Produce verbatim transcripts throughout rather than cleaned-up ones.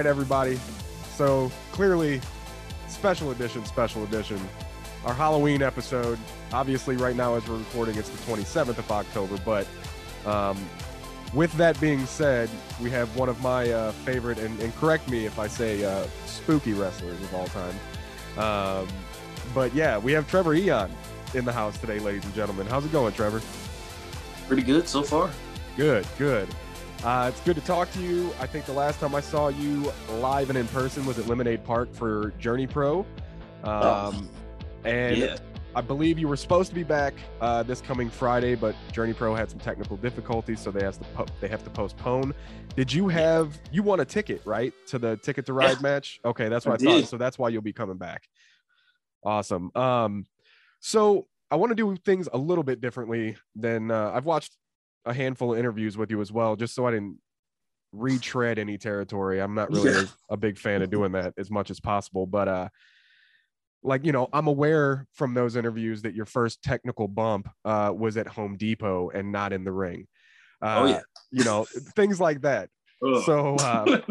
right, everybody. So clearly, special edition, special edition. Our Halloween episode, obviously right now as we're recording, it's the twenty-seventh of October. But um, with that being said, we have one of my uh, favorite, and, and correct me if I say uh, spooky wrestlers of all time. Um, but yeah, we have Trevor Eon in the house today, ladies and gentlemen. How's it going, Trevor? Pretty good so far. Good, good. Uh, it's good to talk to you. I think the last time I saw you live and in person was at Lemonade Park for Journey Pro. Um, oh. And yeah. I believe you were supposed to be back uh, this coming Friday, but Journey Pro had some technical difficulties, so they have to po- they have to postpone. Did you have you won a ticket, right, to the Ticket to Ride yeah. match? Okay, that's what I, I thought. So that's why you'll be coming back. Awesome. Um, so I want to do things a little bit differently than uh, I've watched a handful of interviews with you as well, just so I didn't retread any territory. I'm not really yeah. a big fan of doing that as much as possible, but. Uh, Like, you know, I'm aware from those interviews that your first technical bump uh, was at Home Depot and not in the ring. Uh, oh, yeah. You know, things like that. Ugh. So uh,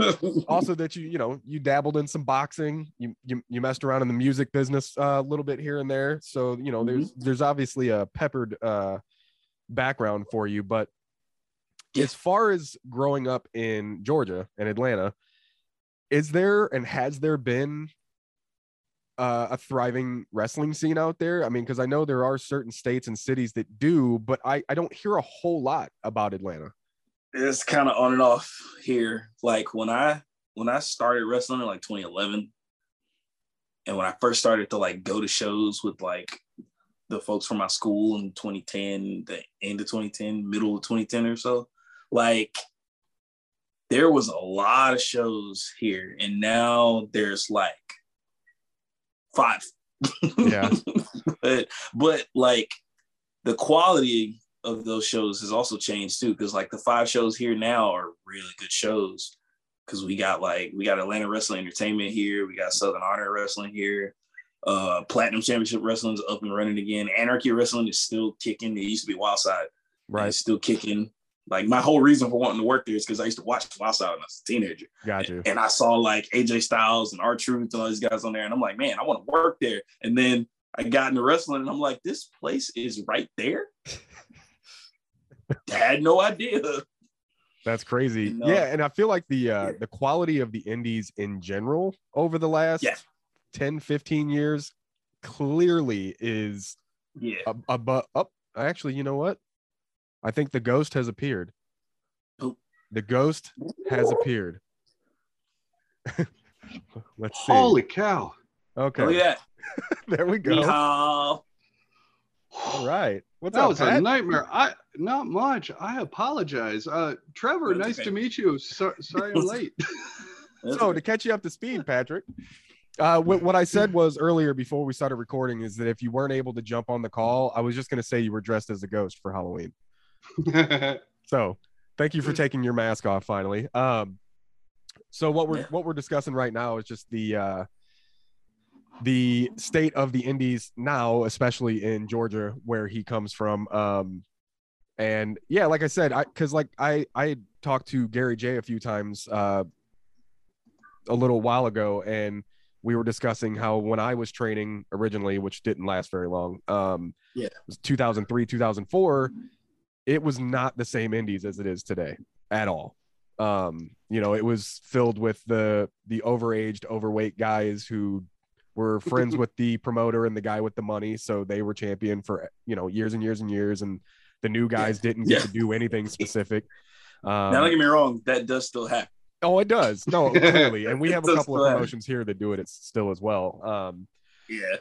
also that you, you know, you dabbled in some boxing. You you, you messed around in the music business uh, a little bit here and there. So, you know, there's mm-hmm. there's obviously a peppered uh, background for you. But yeah. as far as growing up in Georgia and Atlanta, is there and has there been Uh, a thriving wrestling scene out there? I mean, because I know there are certain states and cities that do, but I, I don't hear a whole lot about Atlanta. It's kind of on and off here. Like when I when I started wrestling in like twenty eleven, and when I first started to like go to shows with like the folks from my school in twenty ten, the end of twenty ten, middle of twenty ten or so, like there was a lot of shows here, and now there's like five. Yeah. but, but like the quality of those shows has also changed too, because like the five shows here now are really good shows, because we got like we got Atlanta Wrestling Entertainment here, we got Southern Honor Wrestling here, uh Platinum Championship Wrestling's up and running again, Anarchy Wrestling is still kicking. It used to be Wild Side, right? It's still kicking. Like my whole reason for wanting to work there is because I used to watch Wild Side when I was a teenager. Got you. And, and I saw like A J Styles and R-Truth and all these guys on there. And I'm like, man, I want to work there. And then I got into wrestling and I'm like, this place is right there. I had no idea. That's crazy. You know? Yeah. And I feel like the uh, yeah. the quality of the indies in general over the last yeah. ten, fifteen years clearly is yeah. above up. Oh, actually, you know what? I think the ghost has appeared. Oh. The ghost has appeared. Let's see. Holy cow. Okay. Oh, yeah. There we go. Yeehaw. All right. What's that up, was Pat? A nightmare. I not much. I apologize. Uh, Trevor, that's nice okay. to meet you. So, sorry I'm late. So to catch you up to speed, Patrick. Uh, what, what I said was earlier before we started recording is that if you weren't able to jump on the call, I was just going to say you were dressed as a ghost for Halloween. So thank you for taking your mask off finally. Um so what we're yeah. what we're discussing right now is just the uh the state of the indies now, especially in Georgia where he comes from. Um and yeah, like I said, I because like I I talked to Gary J a few times uh a little while ago, and we were discussing how when I was training originally, which didn't last very long, um yeah it was two thousand three, two thousand four, it was not the same indies as it is today at all. Um, you know, it was filled with the the overaged, overweight guys who were friends with the promoter and the guy with the money. So they were champion for, you know, years and years and years. And the new guys didn't get yeah. to do anything specific. Um, now, don't get me wrong. That does still happen. Oh, it does. No, clearly. And we have a couple of promotions happen. Here that do it still as well. Um, yeah.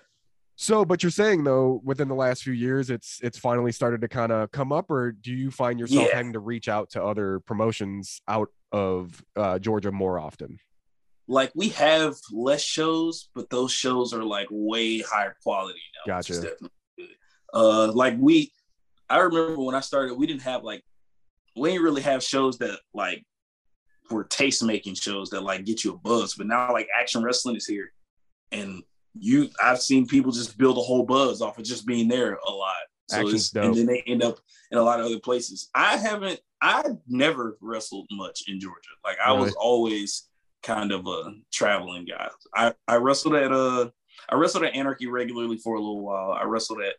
So, but you're saying though, within the last few years, it's it's finally started to kind of come up, or do you find yourself yeah. having to reach out to other promotions out of uh, Georgia more often? Like we have less shows, but those shows are like way higher quality now. Gotcha. Which is definitely good. Uh, like we, I remember when I started, we didn't have like, we didn't really have shows that like were taste making shows that like get you a buzz. But now like Action Wrestling is here, and You, I've seen people just build a whole buzz off of just being there a lot. So it's, and then they end up in a lot of other places. I haven't, I never wrestled much in Georgia. Like I really? was always kind of a traveling guy. I, I wrestled at uh I wrestled at Anarchy regularly for a little while. I wrestled at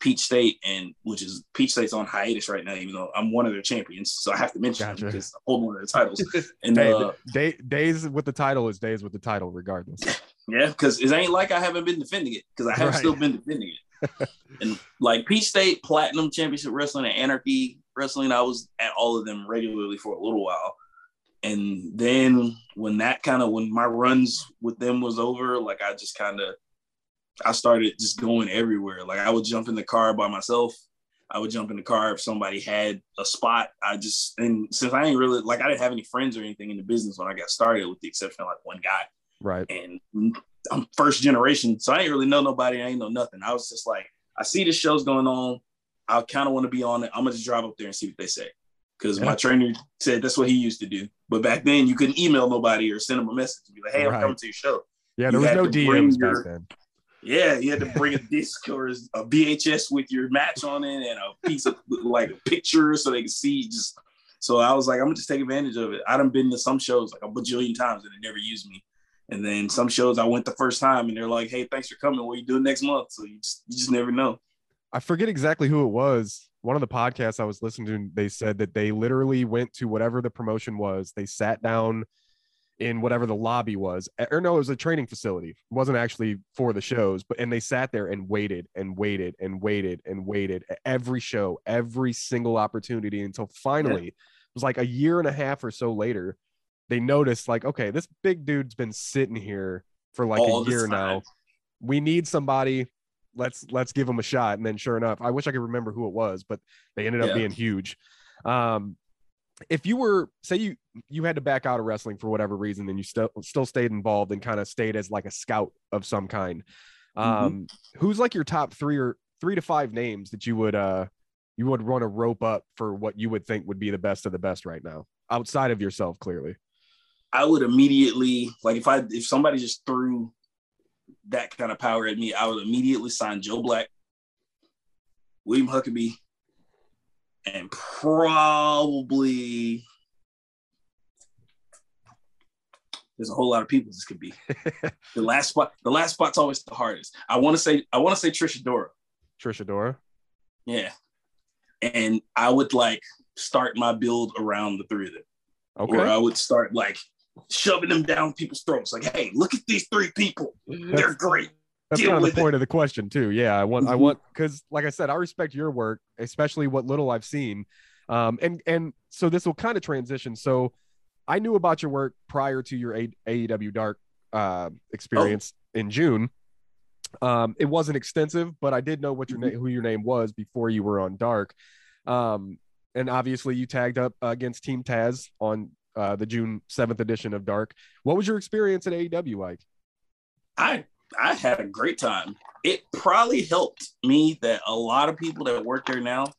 Peach State, and which is Peach State's on hiatus right now, even though I'm one of their champions, so I have to mention gotcha. them because I hold one of their titles. And day, uh, day, days with the title is days with the title, regardless. Yeah, because it ain't like I haven't been defending it, because I have right. still been defending it. And like Peach State, Platinum Championship Wrestling, and Anarchy Wrestling, I was at all of them regularly for a little while. And then when that kind of, when my runs with them was over, like I just kind of, I started just going everywhere. Like I would jump in the car by myself. I would jump in the car if somebody had a spot. I just, and since I ain't really, like I didn't have any friends or anything in the business when I got started, with the exception of like one guy. Right. And I'm first generation, so I ain't really know nobody. I ain't know nothing. I was just like, I see the show's going on. I kind of want to be on it. I'm going to just drive up there and see what they say. Because yeah. my trainer said that's what he used to do. But back then, you couldn't email nobody or send them a message and be like, hey, right. I'm coming to your show. Yeah, there you was no D Ms your, back then. Yeah, you had to bring a disc or a V H S with your match on it and a piece of, like, a picture so they could see. Just So I was like, I'm going to just take advantage of it. I done been to some shows like a bajillion times and they never used me. And then some shows I went the first time and they're like, hey, thanks for coming. What are you doing next month? So you just you just never know. I forget exactly who it was. One of the podcasts I was listening to, they said that they literally went to whatever the promotion was. They sat down in whatever the lobby was, or no, it was a training facility. It wasn't actually for the shows, but, and they sat there and waited and waited and waited and waited at every show, every single opportunity, until finally, yeah. it was like a year and a half or so later, they noticed like, okay, this big dude's been sitting here for like All a year now. We need somebody. Let's let's give them a shot. And then sure enough, I wish I could remember who it was, but they ended up yeah. being huge. Um, if you were, say you you had to back out of wrestling for whatever reason, and you still still stayed involved and kind of stayed as like a scout of some kind, um, mm-hmm. who's like your top three or three to five names that you would uh you would run a rope up for what you would think would be the best of the best right now, outside of yourself, clearly? I would immediately, like if I if somebody just threw that kind of power at me, I would immediately sign Joe Black, William Huckabee, and probably there's a whole lot of people this could be. the last spot, the last spot's always the hardest. I want to say, I want to say Trish Adora. Trish Adora? Yeah. And I would like start my build around the three of them. Okay. Or I would start like shoving them down people's throats, like, hey, look at these three people, they're that's, great that's kind of the point it. Of the question too. Yeah, I want mm-hmm. I want, because like I said, I respect your work, especially what little I've seen, um and and so this will kind of transition. So I knew about your work prior to your A- AEW Dark uh experience oh. in June. Um it wasn't extensive, but I did know what your mm-hmm. name who your name was before you were on Dark, um and obviously you tagged up uh, against Team Taz on Uh, the June seventh edition of Dark. What was your experience at A E W like? I I had a great time. It probably helped me that a lot of people that work there now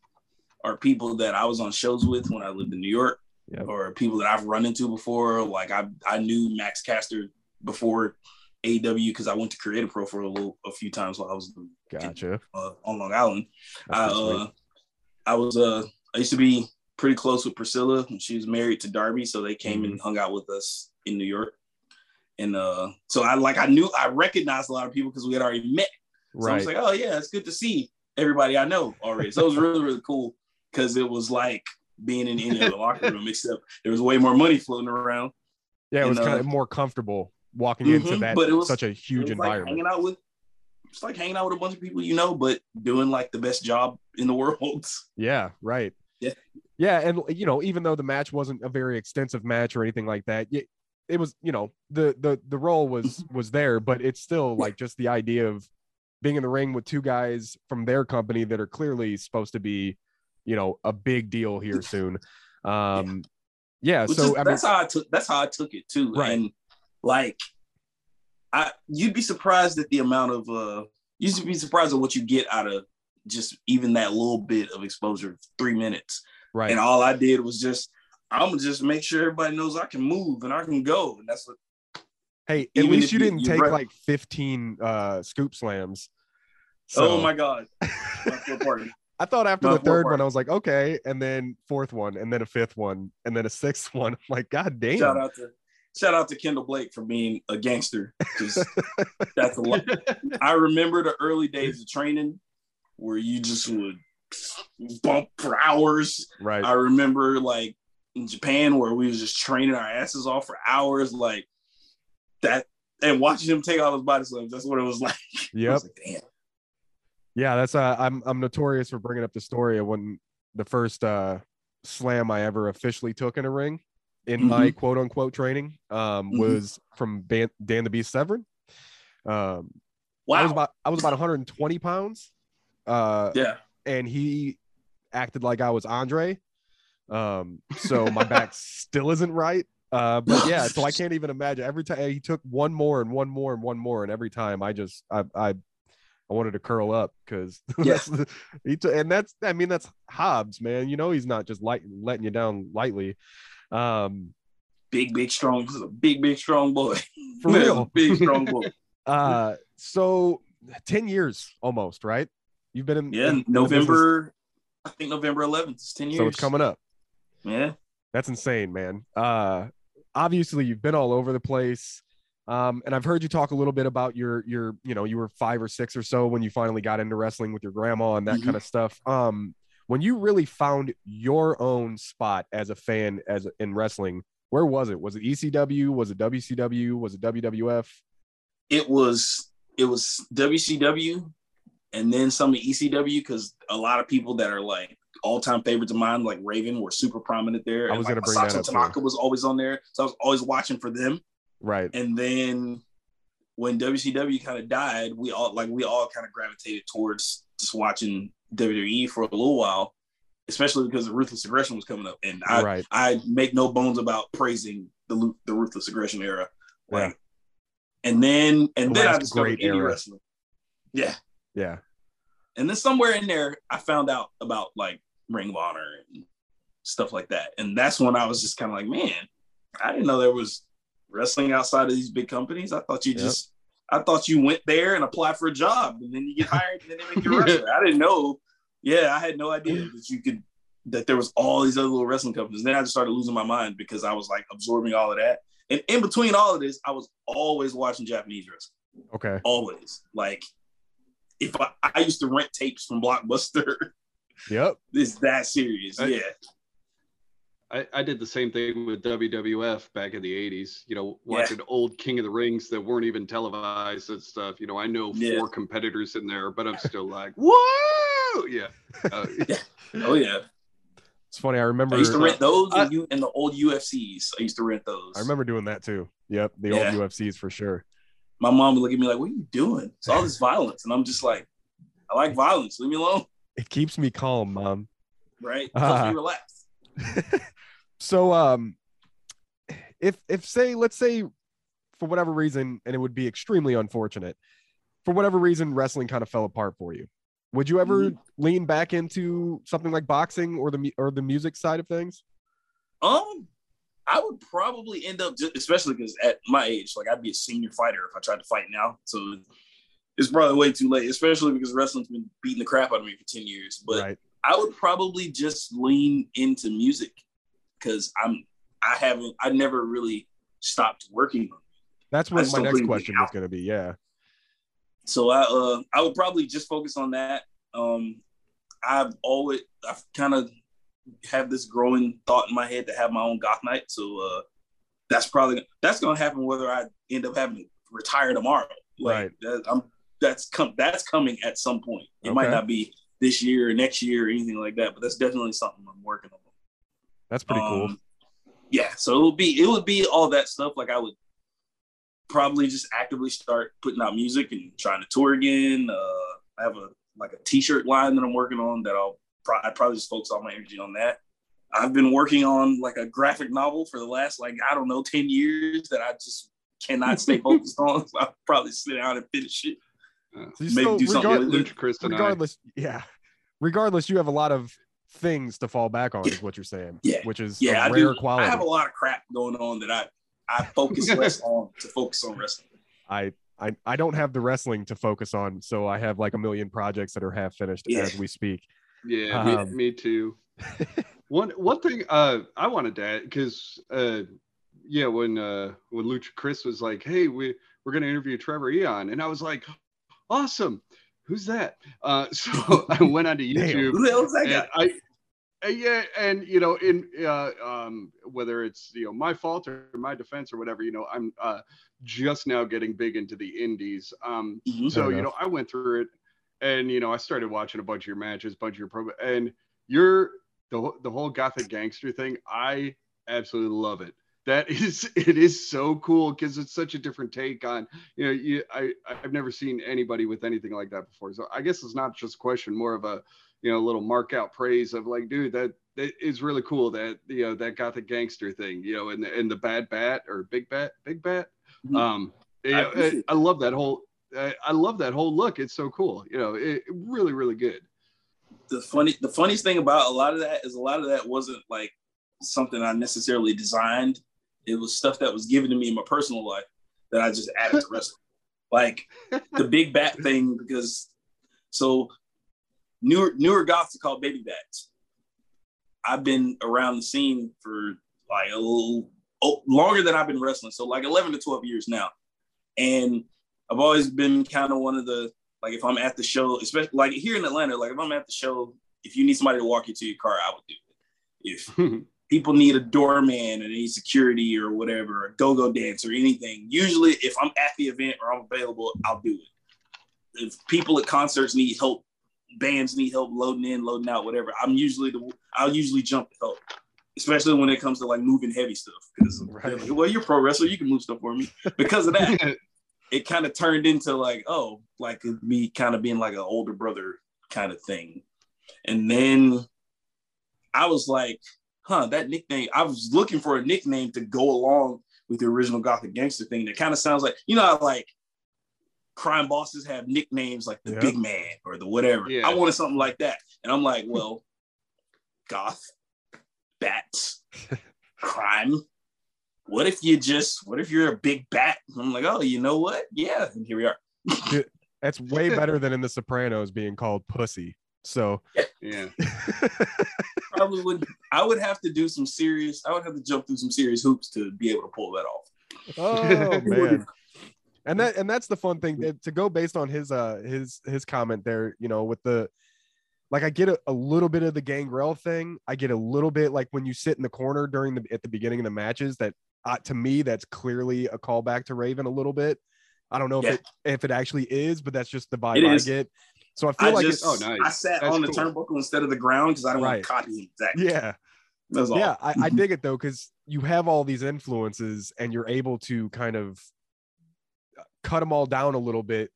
are people that I was on shows with when I lived in New York, yep. or people that I've run into before. Like I I knew Max Caster before A E W because I went to Creator Pro for a little a few times while I was gotcha. in, uh, on Long Island. I, uh, I was uh I used to be pretty close with Priscilla, and she was married to Darby, so they came mm-hmm. and hung out with us in New York. And uh, so I like I knew I recognized a lot of people because we had already met. Right. So I was like, oh yeah, it's good to see everybody I know already. So it was really really cool because it was like being in any other locker room, except there was way more money floating around. Yeah, it was and, kind uh, of more comfortable walking mm-hmm, into that. But it was such a huge it was environment. Like hanging out with, it's like hanging out with a bunch of people you know, but doing like the best job in the world. Yeah. Right. Yeah. Yeah, and you know, even though the match wasn't a very extensive match or anything like that, it, it was, you know, the the the role was was there, but it's still like just the idea of being in the ring with two guys from their company that are clearly supposed to be, you know, a big deal here soon. Um, yeah, yeah so is, I mean, that's how I took that's how I took it too, right. And like, I you'd be surprised at the amount of uh, you'd be surprised at what you get out of just even that little bit of exposure, three minutes. Right. And all I did was just, I'm going to just make sure everybody knows I can move and I can go. And that's what. Hey, at least you didn't take like fifteen uh, scoop slams. So. Oh my God. I thought after the third one, I was like, okay. And then fourth one, and then a fifth one, and then a sixth one. I'm like, God damn. Shout out to shout out to Kendall Blake for being a gangster. That's a lot. I remember the early days of training where you just would bump for hours. Right. I remember like in Japan where we was just training our asses off for hours, like that, and watching him take all those body slams. That's what it was like. Yep. I was like, damn. Yeah, that's uh, I'm I'm notorious for bringing up the story of when the first uh, slam I ever officially took in a ring in mm-hmm. my quote unquote training um, mm-hmm. was from Dan, Dan the Beast Severn. Um, wow, I was about I was about one hundred twenty pounds. Uh, yeah, and he acted like I was Andre. Um, so my back still isn't right. Uh, but yeah, so I can't even imagine. Every time he took one more and one more and one more, and every time I just I I. I wanted to curl up because yeah. he t- and that's I mean that's Hobbs, man. You know he's not just light, letting you down lightly. Um, big, big, strong, this is a big, big, strong boy. For real, big, strong boy. uh, so ten years almost, right? You've been in yeah in, in November, I think November eleventh. It's ten years, so it's coming up. Yeah, that's insane, man. Uh, obviously you've been all over the place. Um, and I've heard you talk a little bit about your, your, you know, you were five or six or so when you finally got into wrestling with your grandma and that mm-hmm. kind of stuff. Um, when you really found your own spot as a fan, as a, in wrestling, where was it? Was it E C W? Was it W C W? Was it W W F? It was, it was W C W and then some of E C W. Cause a lot of people that are like all time favorites of mine, like Raven, were super prominent there. I was going to bring that up. Masato Tanaka was always on there. So I was always watching for them. Right. And then when W C W kind of died, we all like we all kind of gravitated towards just watching W W E for a little while, especially because the Ruthless Aggression was coming up. And I right. I make no bones about praising the the Ruthless Aggression era. Right. Like, and then and then I discovered indie wrestling. Yeah. Yeah. And then somewhere in there, I found out about like Ring of Honor and stuff like that. And that's when I was just kind of like, man, I didn't know there was wrestling outside of these big companies. I thought you just, yep. I thought you went there and applied for a job and then you get hired and then they make you a wrestler. I didn't know. Yeah, I had no idea that you could, that there was all these other little wrestling companies. Then I just started losing my mind because I was like absorbing all of that. And in between all of this, I was always watching Japanese wrestling. Okay. Always. Like if I, I used to rent tapes from Blockbuster. Yep. It's that serious. I- yeah. I, I did the same thing with W W F back in the eighties, you know, watching yeah. old King of the Rings that weren't even televised and stuff. You know, I know yeah. four competitors in there, but I'm still like, whoa! Yeah. Uh, yeah. Oh, yeah. It's funny. I remember. I used to rent those uh, and, you, and the old U F Cs. I used to rent those. I remember doing that, too. Yep. The yeah. old U F Cs for sure. My mom would look at me like, what are you doing? It's all this violence. And I'm just like, I like violence. Leave me alone. It keeps me calm, Mom. Right? It helps uh, me relax. So um if if say let's say for whatever reason, and it would be extremely unfortunate, for whatever reason wrestling kind of fell apart for you, would you ever mm-hmm. lean back into something like boxing or the or the music side of things? Um I would probably end up just, especially because at my age, like I'd be a senior fighter if I tried to fight now. So it's probably way too late, especially because wrestling's been beating the crap out of me for ten years. But right. I would probably just lean into music. Because I'm, I haven't, I never really stopped working. That's what my next question is going to be. Yeah. So I, uh, I would probably just focus on that. Um, I've always, I kind of have this growing thought in my head to have my own goth night. So uh, that's probably that's going to happen whether I end up having to retire tomorrow. Like, right. That, I'm that's come that's coming at some point. It okay. might not be this year or next year or anything like that, but that's definitely something I'm working on. That's pretty cool. Um, yeah, so it would be it would be all that stuff. Like I would probably just actively start putting out music and trying to tour again. Uh, I have a like a t-shirt line that I'm working on that I'll pro- I probably just focus all my energy on that. I've been working on like a graphic novel for the last like I don't know ten years that I just cannot stay focused on. So I'll probably sit down and finish it. Uh, so maybe still, do something regardless, regardless, yeah. Regardless, you have a lot of things to fall back on is what you're saying. Yeah, which is yeah, a rare I do. Quality. I have a lot of crap going on that I I focus less on to focus on wrestling. I, I I don't have the wrestling to focus on, so I have like a million projects that are half finished yeah. as we speak. Yeah, um, me, me too. one one thing uh I wanted to add, because uh yeah, when uh, when Lucha Chris was like, "Hey, we we're gonna interview Trevor Eon," and I was like, "Awesome, who's that?" Uh, so I went onto YouTube. Who the hell's that guy? I, Yeah, and you know, in uh, um, whether it's you know my fault or my defense or whatever, you know, I'm uh, just now getting big into the indies. Um, mm-hmm. So you know, I went through it, and you know, I started watching a bunch of your matches, bunch of your pro, and you're the the whole Gothic Gangster thing. I absolutely love it. That is, it is so cool because it's such a different take on you know, you I I've never seen anybody with anything like that before. So I guess it's not just a question, more of a you know, a little mark out praise of like, dude, that, that is really cool. That, you know, that Gothic Gangster thing, you know, and the, and the bad bat or big bat, big bat. Mm-hmm. Um, I, you know, I, I love that whole, I, I love that whole look. It's so cool. You know, it, really, really good. The funny, the funniest thing about a lot of that is a lot of that wasn't like something I necessarily designed. It was stuff that was given to me in my personal life that I just added to wrestling. Like the big bat thing, because so Newer, newer goths are called baby bats. I've been around the scene for like a little oh, longer than I've been wrestling. So like eleven to twelve years now. And I've always been kind of one of the, like if I'm at the show, especially like here in Atlanta, like if I'm at the show, if you need somebody to walk you to your car, I would do it. If people need a doorman and need security or whatever, a go-go dance or anything, usually if I'm at the event or I'm available, I'll do it. If people at concerts need help, bands need help loading in, loading out, whatever. I'm usually the I'll usually jump to help, especially when it comes to like moving heavy stuff. Because right. like, well, you're a pro wrestler, you can move stuff for me. Because of that, it kind of turned into like, oh, like me kind of being like an older brother kind of thing. And then I was like, huh, that nickname. I was looking for a nickname to go along with the original Gothic Gangster thing. That kind of sounds like, you know, I like. Crime bosses have nicknames like the yeah. big man or the whatever. Yeah. I wanted something like that. And I'm like, well, goth, bats, crime. What if you just, what if you're a big bat? And I'm like, oh, you know what? Yeah. And here we are. Dude, that's way better than in The Sopranos being called pussy. So yeah. Probably would, I would have to do some serious, I would have to jump through some serious hoops to be able to pull that off. Oh, man. And that and that's the fun thing to go based on his uh his his comment there, you know, with the like I get a, a little bit of the Gangrel thing. I get a little bit like when you sit in the corner during the at the beginning of the matches that uh, to me that's clearly a callback to Raven a little bit. I don't know if yeah. it if it actually is, but that's just the vibe I get. So I feel I like just, it's, oh nice. I sat that's on the cool. turnbuckle instead of the ground because I don't right. want to copy exactly. Yeah. That's all. Yeah, I, I dig it though, because you have all these influences and you're able to kind of cut them all down a little bit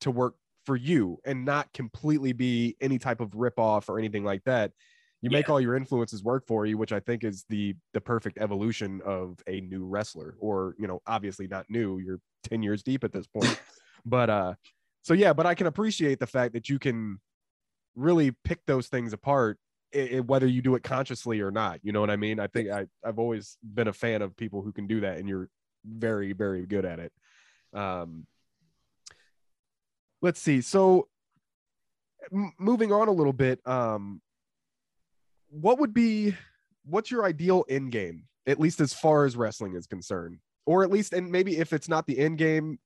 to work for you and not completely be any type of ripoff or anything like that. You yeah. make all your influences work for you, which I think is the, the perfect evolution of a new wrestler or, you know, obviously not new, you're ten years deep at this point, but uh, so yeah, but I can appreciate the fact that you can really pick those things apart it, it, whether you do it consciously or not. You know what I mean? I think I I've always been a fan of people who can do that, and you're very, very good at it. Um, let's see. So m- moving on a little bit, um, what would be, what's your ideal end game, at least as far as wrestling is concerned, or at least, and maybe if it's not the end game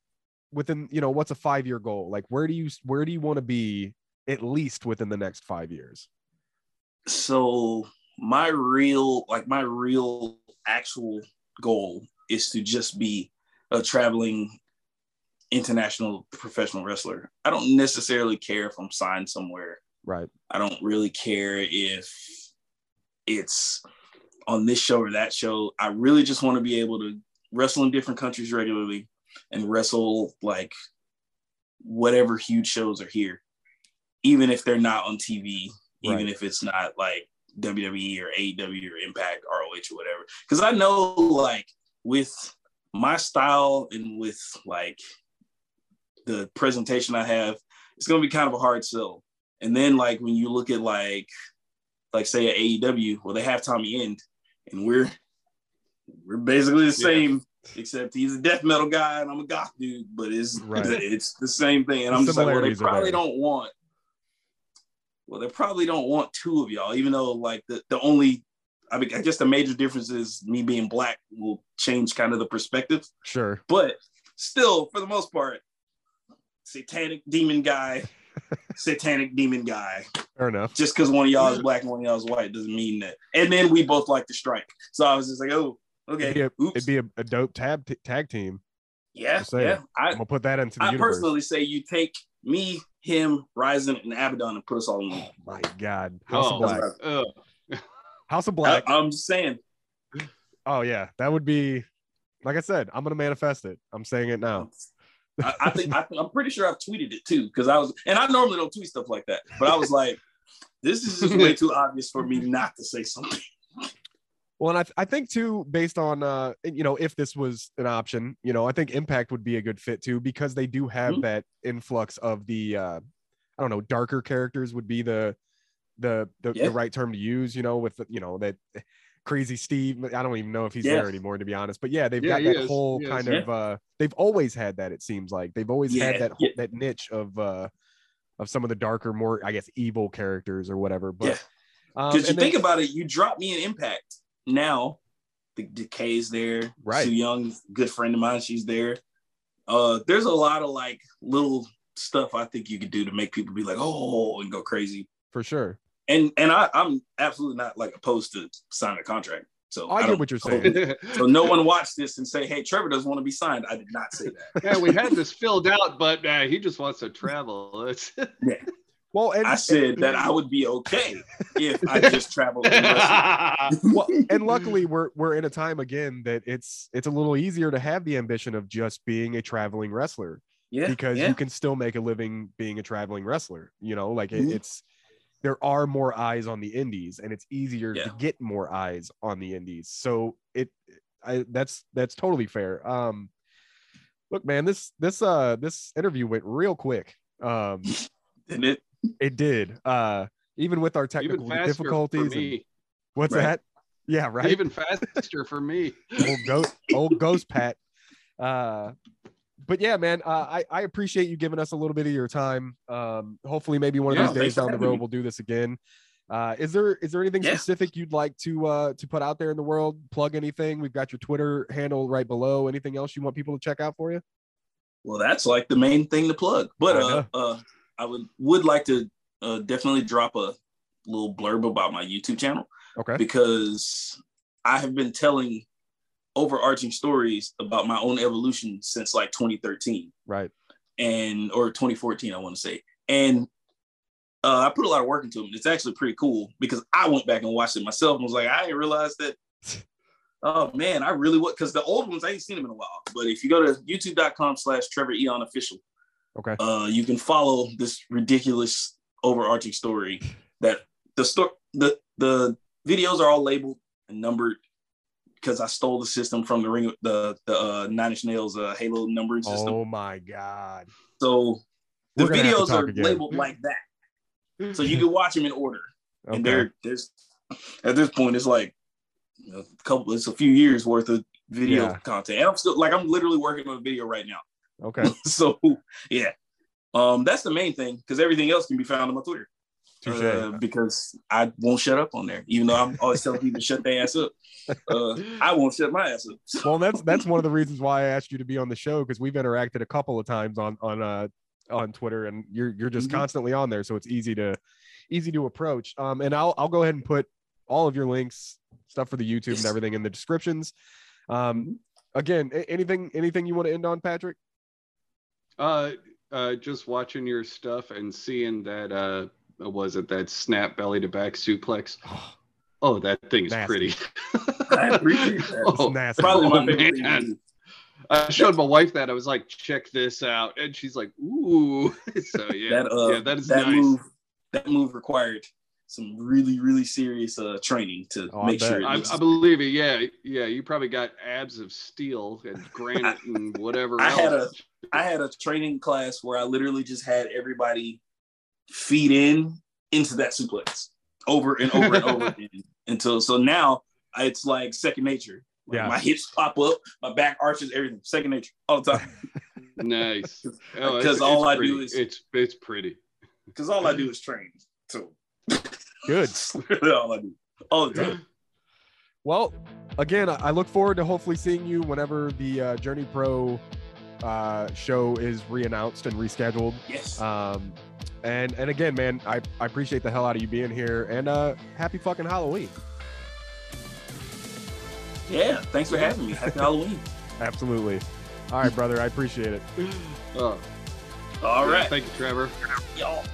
within, you know, what's a five-year goal? Like, where do you, where do you want to be at least within the next five years? So my real, like my real actual goal is to just be a traveling international professional wrestler. I don't necessarily care if I'm signed somewhere. Right. I don't really care if it's on this show or that show. I really just want to be able to wrestle in different countries regularly and wrestle like whatever huge shows are here, even if they're not on T V, even right. if it's not like W W E or A E W or Impact, R O H or whatever. Because I know like with my style and with like the presentation I have, it's going to be kind of a hard sell. And then like, when you look at like, like say at A E W, well, they have Tommy End and we're, we're basically the same, yeah. except he's a death metal guy and I'm a goth dude, but it's, right. it's the same thing. And I'm just like, well, they probably don't want, well, they probably don't want two of y'all, even though like the, the only, I mean, I guess the major difference is me being black will change kind of the perspective. Sure. But still, for the most part, satanic demon guy, satanic demon guy. Fair enough. Just because one of y'all is black and one of y'all is white doesn't mean that. And then we both like to strike. So I was just like, oh, okay. It'd be a, oops. It'd be a, a dope tab t- tag team. Yeah. yeah. I, I'm going to put that into the I universe. personally say you take me, him, Ryzen, and Abaddon and put us all in. Oh, my God. House oh, of Black. Right. Uh, House of Black. I, I'm just saying. Oh, yeah. That would be, like I said, I'm going to manifest it. I'm saying it now. I, I think I, I'm pretty sure I've tweeted it too, because I was, and I normally don't tweet stuff like that, but I was like, this is just way too obvious for me not to say something. Well, and I, th- I think too, based on, uh, you know, if this was an option, you know, I think Impact would be a good fit too, because they do have mm-hmm. that influx of the, uh, I don't know, darker characters would be the, the, the, yeah. the right term to use, you know, with, you know, that crazy Steve. I don't even know if he's yeah. there anymore, to be honest, but yeah, they've yeah, got that is. whole he kind is. of, yeah. uh, they've always had that. It seems like they've always yeah. had that, yeah. that niche of, uh, of some of the darker, more, I guess, evil characters or whatever. But yeah. um, cause you think then, about it, you drop me an Impact. Now, the Decay's there. Right. Sue Young, good friend of mine, she's there. Uh, there's a lot of like little stuff I think you could do to make people be like, oh, and go crazy. For sure. And and I, I'm absolutely not like opposed to signing a contract. So I, I get what you're saying. So no one watched this and say, hey, Trevor doesn't want to be signed. I did not say that. Yeah, we had this filled out, but uh, he just wants to travel. yeah. Well, and, I said and, that I would be okay if I just traveled. Well, and luckily, we're we're in a time again that it's it's a little easier to have the ambition of just being a traveling wrestler, yeah, because yeah. you can still make a living being a traveling wrestler. You know, like it, mm-hmm. it's there are more eyes on the indies, and it's easier yeah. to get more eyes on the indies. So it, I, that's that's totally fair. Um, look, man, this this uh this interview went real quick. Um, Didn't it? It did. Uh, even with our technical difficulties. And, what's right. that? Yeah, right. Even faster for me. Old ghost, old ghost Pat. Uh, but yeah, man, uh, I, I appreciate you giving us a little bit of your time. Um, hopefully, maybe one of yeah, these days down the road, me. we'll do this again. Uh, is there is there anything yeah. specific you'd like to uh, to put out there in the world? Plug anything? We've got your Twitter handle right below. Anything else you want people to check out for you? Well, that's like the main thing to plug. But uh, uh, I would, would like to uh, definitely drop a little blurb about my YouTube channel. Okay. Because I have been telling overarching stories about my own evolution since like twenty thirteen. Right. And, or twenty fourteen, I want to say. And uh, I put a lot of work into them. It's actually pretty cool because I went back and watched it myself and was like, I didn't realize that. Oh man, I really would. Cause the old ones, I ain't seen them in a while. But if you go to youtube.com slash Trevor Eon official, okay. Uh, you can follow this ridiculous overarching story that the story, the the videos are all labeled and numbered because I stole the system from the ring, the the uh, Nine Inch Nails uh, Halo numbering system. Oh my God! So the videos are again. labeled like that, so you can watch them in order. Okay. And there, there's at this point, it's like a couple, it's a few years worth of video yeah. content. And I'm still like I'm literally working on a video right now. Okay. So yeah, um, that's the main thing because everything else can be found on my Twitter. Uh, because I won't shut up on there, even though I'm always telling people to shut their ass up. Uh, I won't shut my ass up. So. Well, that's that's one of the reasons why I asked you to be on the show because we've interacted a couple of times on on uh, on Twitter, and you're you're just mm-hmm. constantly on there, so it's easy to easy to approach. Um, and I'll I'll go ahead and put all of your links, stuff for the YouTube yes. and everything in the descriptions. Um, again, anything anything you want to end on, Patrick? Uh, uh, just watching your stuff and seeing that, uh, was it that snap belly to back suplex? Oh, that thing is nasty. Pretty. I appreciate that. It's oh, nasty. Probably oh, my favorite thing. I showed my wife that. I was like, check this out. And she's like, ooh. So yeah, that, uh, yeah, that is that nice. Move, that move required some really, really serious uh, training to oh, make I sure. I, I believe it. Yeah. Yeah. You probably got abs of steel and granite I, and whatever I else. Had a, I had a training class where I literally just had everybody feed in into that suplex over and over and over again until so now it's like second nature. Like yeah. My hips pop up, my back arches, everything. Second nature all the time. Nice. Because oh, all I pretty. do is it's it's pretty. Because all I do is train. So good. All I do all the time. Well, again, I look forward to hopefully seeing you whenever the uh, Journey Pro uh, show is reannounced and rescheduled. Yes. Um, and and again, man, I, I appreciate the hell out of you being here, and uh, happy fucking Halloween. Yeah, thanks for having me. Happy Halloween. Absolutely. All right, brother. I appreciate it. Uh, all right. Thank you, Trevor. Y'all.